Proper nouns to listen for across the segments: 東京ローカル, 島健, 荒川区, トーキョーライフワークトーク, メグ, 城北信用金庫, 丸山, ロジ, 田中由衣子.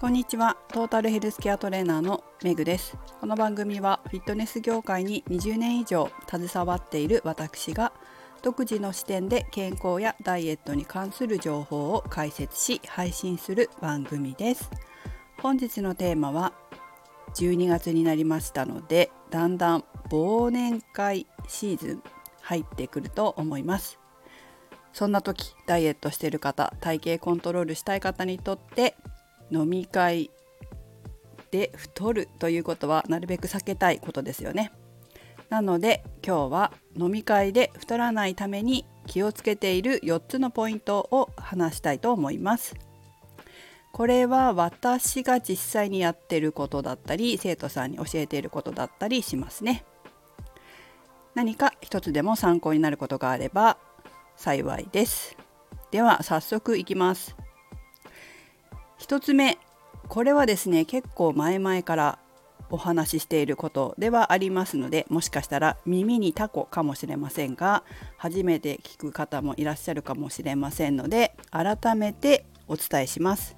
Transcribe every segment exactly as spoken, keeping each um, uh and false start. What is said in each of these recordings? こんにちは。トータルヘルスケアトレーナーのメグです。この番組はフィットネス業界ににじゅうねんいじょう携わっている私が独自の視点で健康やダイエットに関する情報を解説し配信する番組です。本日のテーマはじゅうにがつになりましたので、だんだん忘年会シーズン入ってくると思います。そんな時、ダイエットしている方、体型コントロールしたい方にとって飲み会で太るということはなるべく避けたいことですよね。なので今日は飲み会で太らないために気をつけているよっつのポイントを話したいと思います。これは私が実際にやってることだったり、生徒さんに教えていることだったりしますね。何か一つでも参考になることがあれば幸いです。では早速いきます。ひとつめ、これはですね、結構前々からお話ししていることではありますので、もしかしたら耳にタコかもしれませんが、初めて聞く方もいらっしゃるかもしれませんので、改めてお伝えします。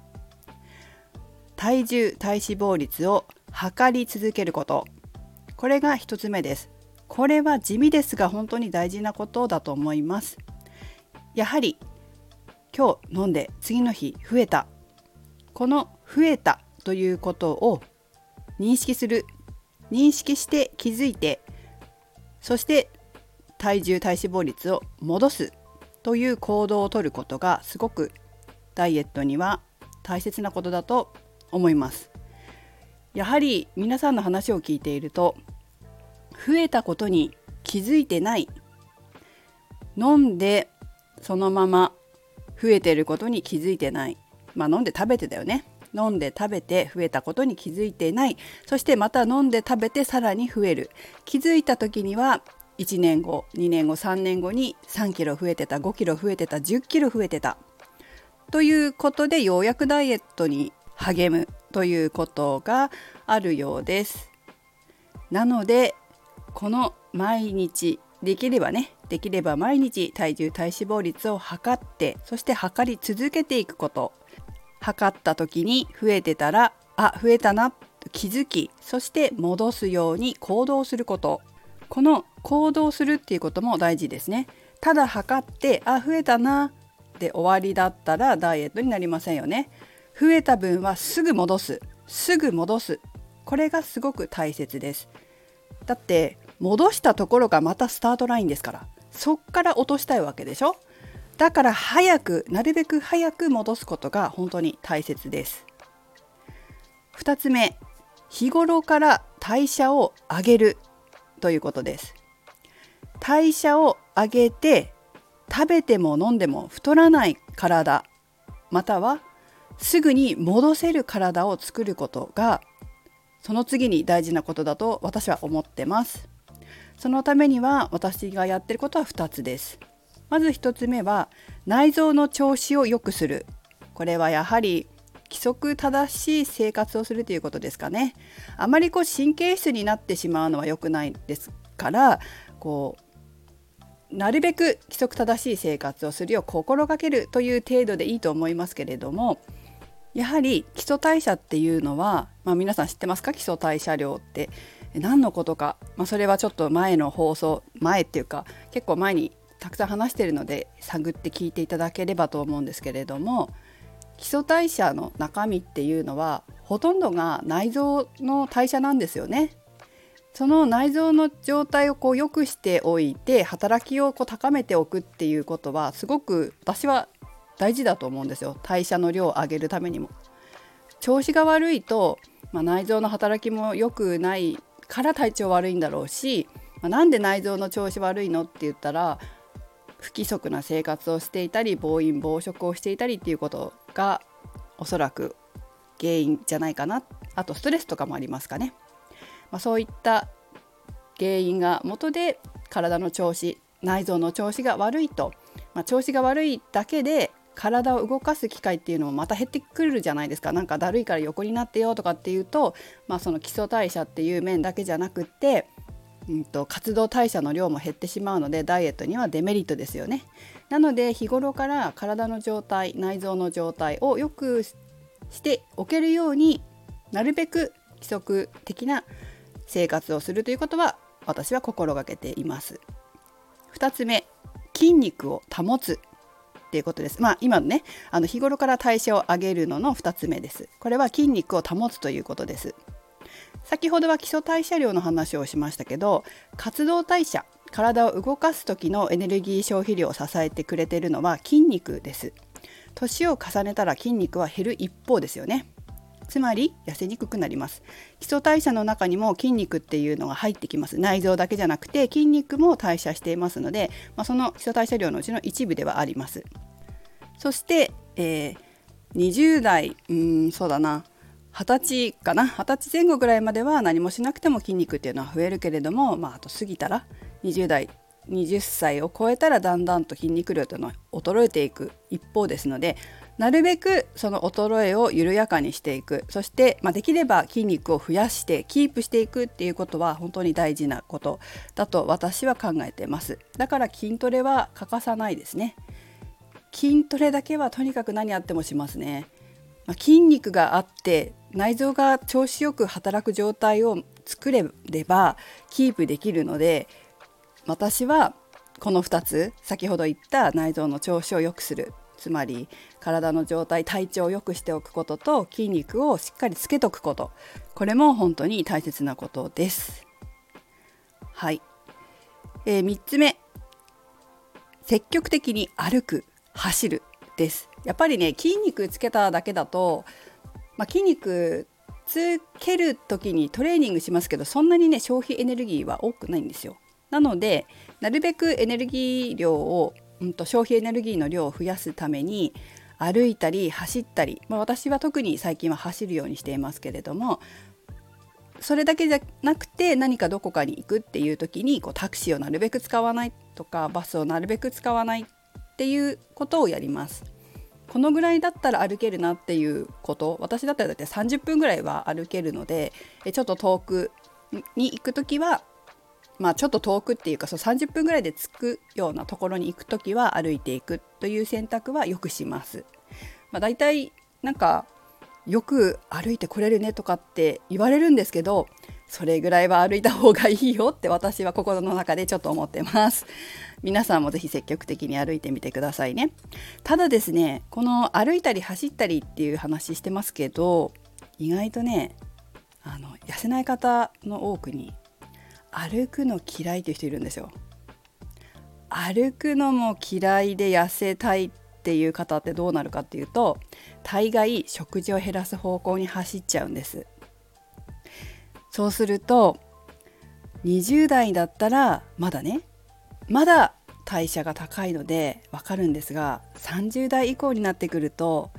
体重・体脂肪率を測り続けること、これがひとつめです。これは地味ですが本当に大事なことだと思います。やはり今日飲んで次の日増えた、この増えたということを認識する、認識して気づいて、そして体重体脂肪率を戻すという行動をとることがすごくダイエットには大切なことだと思います。やはり皆さんの話を聞いていると、増えたことに気づいてない、飲んでそのまま増えていることに気づいてない、まあ、飲んで食べてだよね。飲んで食べて増えたことに気づいていない。そしてまた飲んで食べてさらに増える。気づいた時にはいちねんご、にねんご、さんねんごにさんキロ増えてた、ごキロ増えてた、じゅっキロ増えてた。ということで、ようやくダイエットに励むということがあるようです。なので、この毎日、できればね、できれば毎日体重体脂肪率を測って、そして測り続けていくこと。測った時に増えてたら、あ、増えたなと気づき、そして戻すように行動すること。この行動するっていうことも大事ですね。ただ測って、あ、増えたなで終わりだったらダイエットになりませんよね。増えた分はすぐ戻す、すぐ戻す、これがすごく大切です。だって戻したところがまたスタートラインですから、そっから落としたいわけでしょ。だから早く、なるべく早く戻すことが本当に大切です。ふたつめ、日頃から代謝を上げるということです。代謝を上げて、食べても飲んでも太らない体、またはすぐに戻せる体を作ることが、その次に大事なことだと私は思ってます。そのためには私がやってることはふたつです。まずひとつめは内臓の調子を良くする。これはやはり規則正しい生活をするということですかね。あまりこう神経質になってしまうのは良くないですから、こうなるべく規則正しい生活をするよう心がけるという程度でいいと思いますけれども、やはり基礎代謝っていうのは、まあ、皆さん知ってますか？基礎代謝量って何のことか、まあ、それはちょっと前の放送、前っていうか結構前にたくさん話しているので探って聞いていただければと思うんですけれども、基礎代謝の中身っていうのはほとんどが内臓の代謝なんですよね。その内臓の状態をこう良くしておいて、働きをこう高めておくっていうことはすごく私は大事だと思うんですよ。代謝の量を上げるためにも調子が悪いと、まあ、内臓の働きも良くないから体調悪いんだろうし、まあ、なんで内臓の調子悪いのって言ったら、不規則な生活をしていたり、暴飲暴食をしていたりっていうことがおそらく原因じゃないかな。あとストレスとかもありますかね、まあ、そういった原因が元で体の調子、内臓の調子が悪いと、まあ、調子が悪いだけで体を動かす機会っていうのもまた減ってくるじゃないですか。なんかだるいから横になってよとかっていうと、まあ、その基礎代謝っていう面だけじゃなくってうんと活動代謝の量も減ってしまうので、ダイエットにはデメリットですよね。なので日頃から体の状態、内臓の状態を良くしておけるように、なるべく規則的な生活をするということは私は心がけています。ふたつめ、筋肉を保つということです。まあ、今のね、あの日頃から代謝を上げるののふたつめです。これは筋肉を保つということです。先ほどは基礎代謝量の話をしましたけど、活動代謝、体を動かす時のエネルギー消費量を支えてくれているのは筋肉です。年を重ねたら筋肉は減る一方ですよね。つまり痩せにくくなります。基礎代謝の中にも筋肉っていうのが入ってきます。内臓だけじゃなくて筋肉も代謝していますので、まあ、その基礎代謝量のうちの一部ではあります。そして、えー、にじゅう代、うーん、そうだな、はたちかな、はたちまえ後ぐらいまでは何もしなくても筋肉っていうのは増えるけれども、まあ、あと過ぎたらにじゅう代、はたちを超えたらだんだんと筋肉量というのは衰えていく一方ですので、なるべくその衰えを緩やかにしていく、そして、まあ、できれば筋肉を増やしてキープしていくっていうことは本当に大事なことだと私は考えています。だから筋トレは欠かさないですね。筋トレだけはとにかく何やってもしますね。まあ、筋肉があって内臓が調子よく働く状態を作れればキープできるので、私はこのふたつ、先ほど言った内臓の調子を良くする、つまり体の状態、体調を良くしておくことと筋肉をしっかりつけとくこと、これも本当に大切なことです。はい、えー、みっつめ、積極的に歩く、走るです。やっぱりね、筋肉つけただけだと、まあ、筋肉つける時にトレーニングしますけど、そんなにね消費エネルギーは多くないんですよ。なのでなるべくエネルギー量を、うん、と消費エネルギーの量を増やすために歩いたり走ったり、まあ、私は特に最近は走るようにしていますけれども、それだけじゃなくて何かどこかに行くっていう時にこうタクシーをなるべく使わないとかバスをなるべく使わないっていうことをやります。このぐらいだったら歩けるなっていうこと、私だったらだってさんじゅっぷんぐらいは歩けるので、ちょっと遠くに行くときは、まあ、ちょっと遠くっていうか、そうさんじゅっぷんぐらいで着くようなところに行くときは歩いていくという選択はよくします。まあ、だいたいなんかよく歩いてこれるねとかって言われるんですけど、それぐらいは歩いた方がいいよって私は心の中でちょっと思ってます。皆さんもぜひ積極的に歩いてみてくださいね。ただですね、この歩いたり走ったりっていう話してますけど、意外とね、あの痩せない方の多くに歩くの嫌いという人いるんですよ。歩くのも嫌いで痩せたいっていう方ってどうなるかっていうと、大概食事を減らす方向に走っちゃうんです。そうするとにじゅう代だったらまだね、まだ代謝が高いのでわかるんですが、さんじゅう代以降になってくると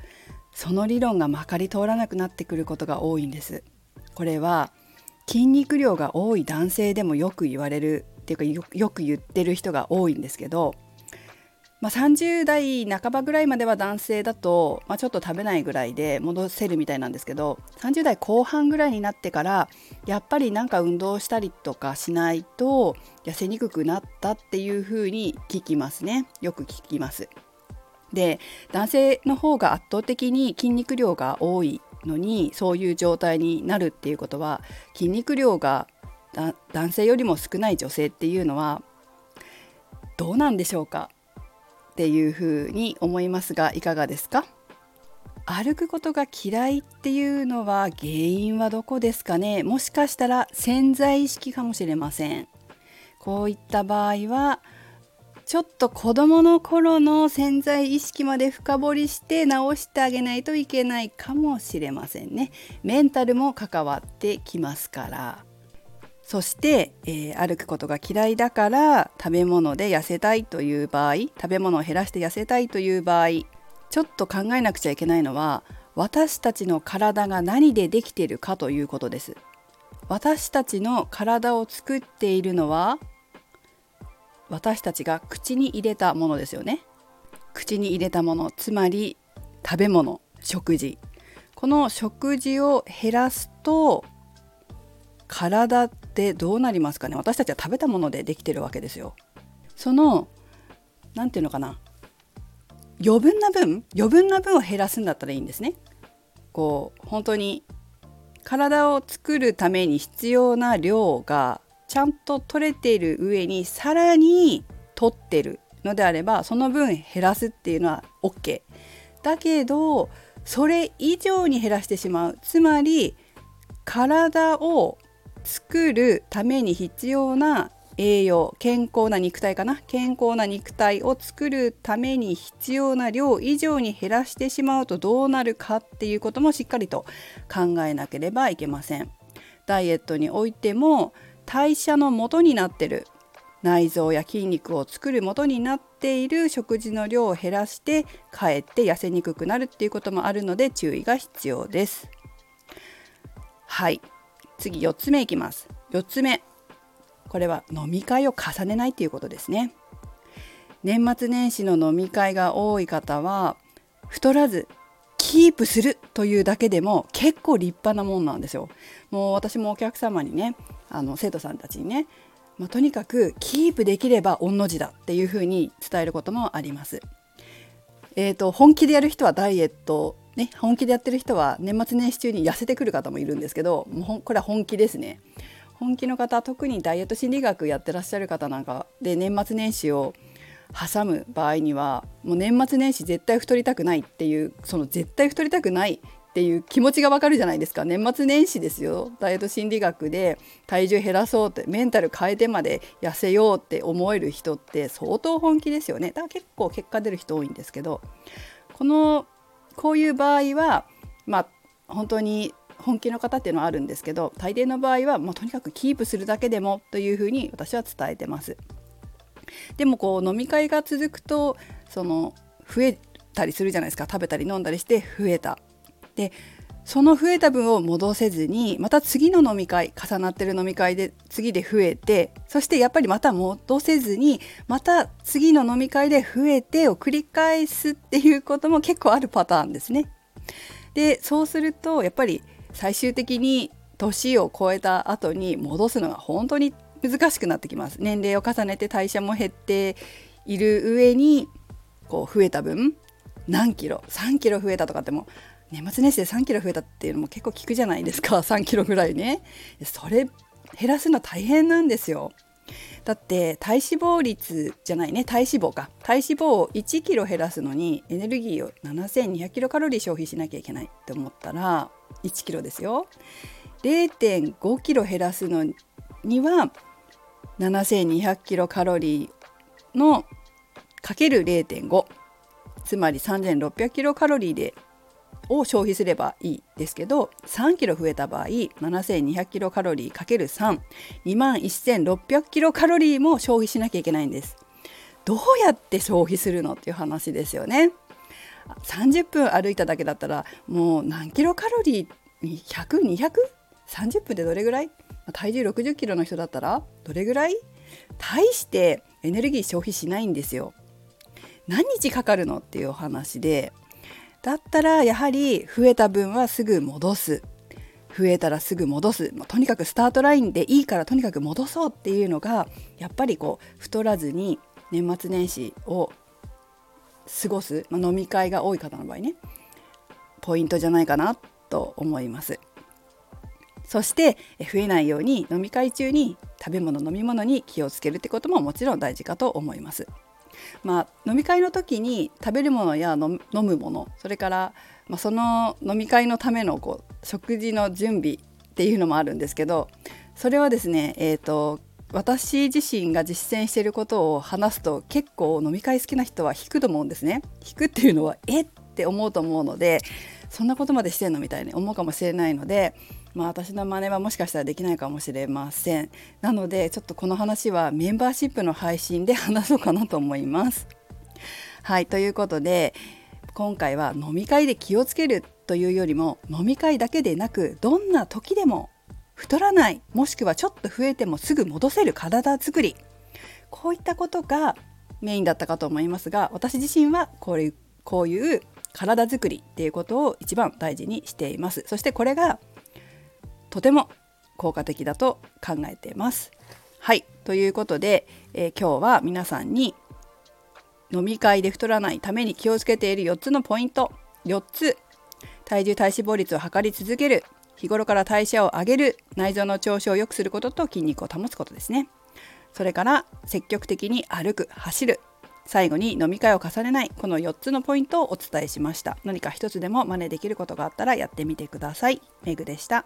その理論がまかり通らなくなってくることが多いんです。これは筋肉量が多い男性でもよく言われるっていうか よ, よく言ってる人が多いんですけど、まあ、さんじゅう代半ばぐらいまでは男性だと、まあ、ちょっと食べないぐらいで戻せるみたいなんですけど、さんじゅう代後半ぐらいになってからやっぱりなんか運動したりとかしないと痩せにくくなったっていうふうに聞きますね。よく聞きます。で、男性の方が圧倒的に筋肉量が多いのにそういう状態になるっていうことは、筋肉量が男性よりも少ない女性っていうのはどうなんでしょうかっていうふうに思いますが、いかがですか？歩くことが嫌いっていうのは原因はどこですかね。もしかしたら潜在意識かもしれません。こういった場合はちょっと子どもの頃の潜在意識まで深掘りして直してあげないといけないかもしれませんね。メンタルも関わってきますから。そして、えー、歩くことが嫌いだから食べ物で痩せたいという場合、食べ物を減らして痩せたいという場合、ちょっと考えなくちゃいけないのは、私たちの体が何でできているかということです。私たちの体を作っているのは、私たちが口に入れたものですよね。口に入れたもの、つまり食べ物、食事。この食事を減らすと、体ってどうなりますかね。私たちは食べたものでできてるわけですよ。そのなんていうのかな、余分な分、余分な分を減らすんだったらいいんですね。こう本当に体を作るために必要な量がちゃんと取れている上にさらに取ってるのであれば、その分減らすっていうのは OK だけど、それ以上に減らしてしまう、つまり体を作るために必要な栄養、健康な肉体かな健康な肉体を作るために必要な量以上に減らしてしまうとどうなるかっていうこともしっかりと考えなければいけません。ダイエットにおいても代謝の元になっている内臓や筋肉を作る元になっている食事の量を減らしてかえって痩せにくくなるっていうこともあるので注意が必要です。はい、次よっつめいきます。よっつめ、これは飲み会を重ねないということですね。年末年始の飲み会が多い方は太らずキープするというだけでも結構立派なもんなんですよ。もう私もお客様にね、あの生徒さんたちにね、まあ、とにかくキープできれば御の字だっていうふうに伝えることもあります。えーと、本気でやる人はダイエット、ね、本気でやってる人は年末年始中に痩せてくる方もいるんですけど、もうこれは本気ですね。本気の方、特にダイエット心理学やってらっしゃる方なんかで年末年始を挟む場合には、もう年末年始絶対太りたくないっていう、その絶対太りたくないっていう気持ちがわかるじゃないですか。年末年始ですよ。ダイエット心理学で体重減らそうって、メンタル変えてまで痩せようって思える人って相当本気ですよね。だから結構結果出る人多いんですけど、このこういう場合は、まあ、本当に本気の方っていうのはあるんですけど、大抵の場合は、まあ、とにかくキープするだけでもというふうに私は伝えてます。でもこう飲み会が続くとその増えたりするじゃないですか。食べたり飲んだりして増えた、でその増えた分を戻せずに、また次の飲み会、重なってる飲み会で次で増えて、そしてやっぱりまた戻せずに、また次の飲み会で増えてを繰り返すっていうことも結構あるパターンですね。でそうするとやっぱり最終的に年を超えた後に戻すのが本当に難しくなってきます。年齢を重ねて代謝も減っている上に、こう増えた分何キロ、さんキロ増えたとかっても、年末年始でさんキロ増えたっていうのも結構聞くじゃないですか。さんキロぐらいね。それ減らすの大変なんですよ。だって体脂肪率じゃないね、体脂肪か体脂肪をいちキロ減らすのにエネルギーをななせんにひゃくキロカロリー消費しなきゃいけないって思ったら、いちキロですよ、れいてんごキロ減らすのにはななせんにひゃくキロカロリーのかける れいてんご、 つまりさんぜんろっぴゃくキロカロリーでを消費すればいいですけど、さんキロ増えた場合 ななせんにひゃくキロカロリー かけるさん、 にまんせんろっぴゃくキロカロリーも消費しなきゃいけないんです。どうやって消費するのっていう話ですよね。さんじゅっぷん歩いただけだったらもう何キロカロリーにひゃく、にひゃく、 さんじゅっぷんでどれぐらい、体重ろくじゅっキロの人だったらどれぐらい、大してエネルギー消費しないんですよ。何日かかるのっていうお話で、だったらやはり増えた分はすぐ戻す、増えたらすぐ戻す、まあ、とにかくスタートラインでいいからとにかく戻そうっていうのが、やっぱりこう太らずに年末年始を過ごす、まあ、飲み会が多い方の場合ね、ポイントじゃないかなと思います。そして増えないように飲み会中に食べ物、飲み物に気をつけるってことももちろん大事かと思います。まあ、飲み会の時に食べるものや飲むもの、それから、まあ、その飲み会のためのこう食事の準備っていうのもあるんですけど、それはですね、えーと、私自身が実践していることを話すと結構飲み会好きな人は引くと思うんですね。引くっていうのはえって思うと思うので、そんなことまでしてんのみたいに思うかもしれないので、まあ、私の真似はもしかしたらできないかもしれません。なのでちょっとこの話はメンバーシップの配信で話そうかなと思います。はい、ということで今回は飲み会で気をつけるというよりも、飲み会だけでなくどんな時でも太らない、もしくはちょっと増えてもすぐ戻せる体作り、こういったことがメインだったかと思いますが、私自身はこれ、こういう体作りっていうことを一番大事にしています。そしてこれがとても効果的だと考えています。はい、ということで、えー、今日は皆さんに飲み会で太らないために気をつけているよっつのポイント、よっつ体重体脂肪率を測り続ける、日頃から代謝を上げる、内臓の調子を良くすることと筋肉を保つことですね。それから積極的に歩く、走る、最後に飲み会を重ねない、このよっつのポイントをお伝えしました。何か一つでも真似できることがあったらやってみてください。メグでした。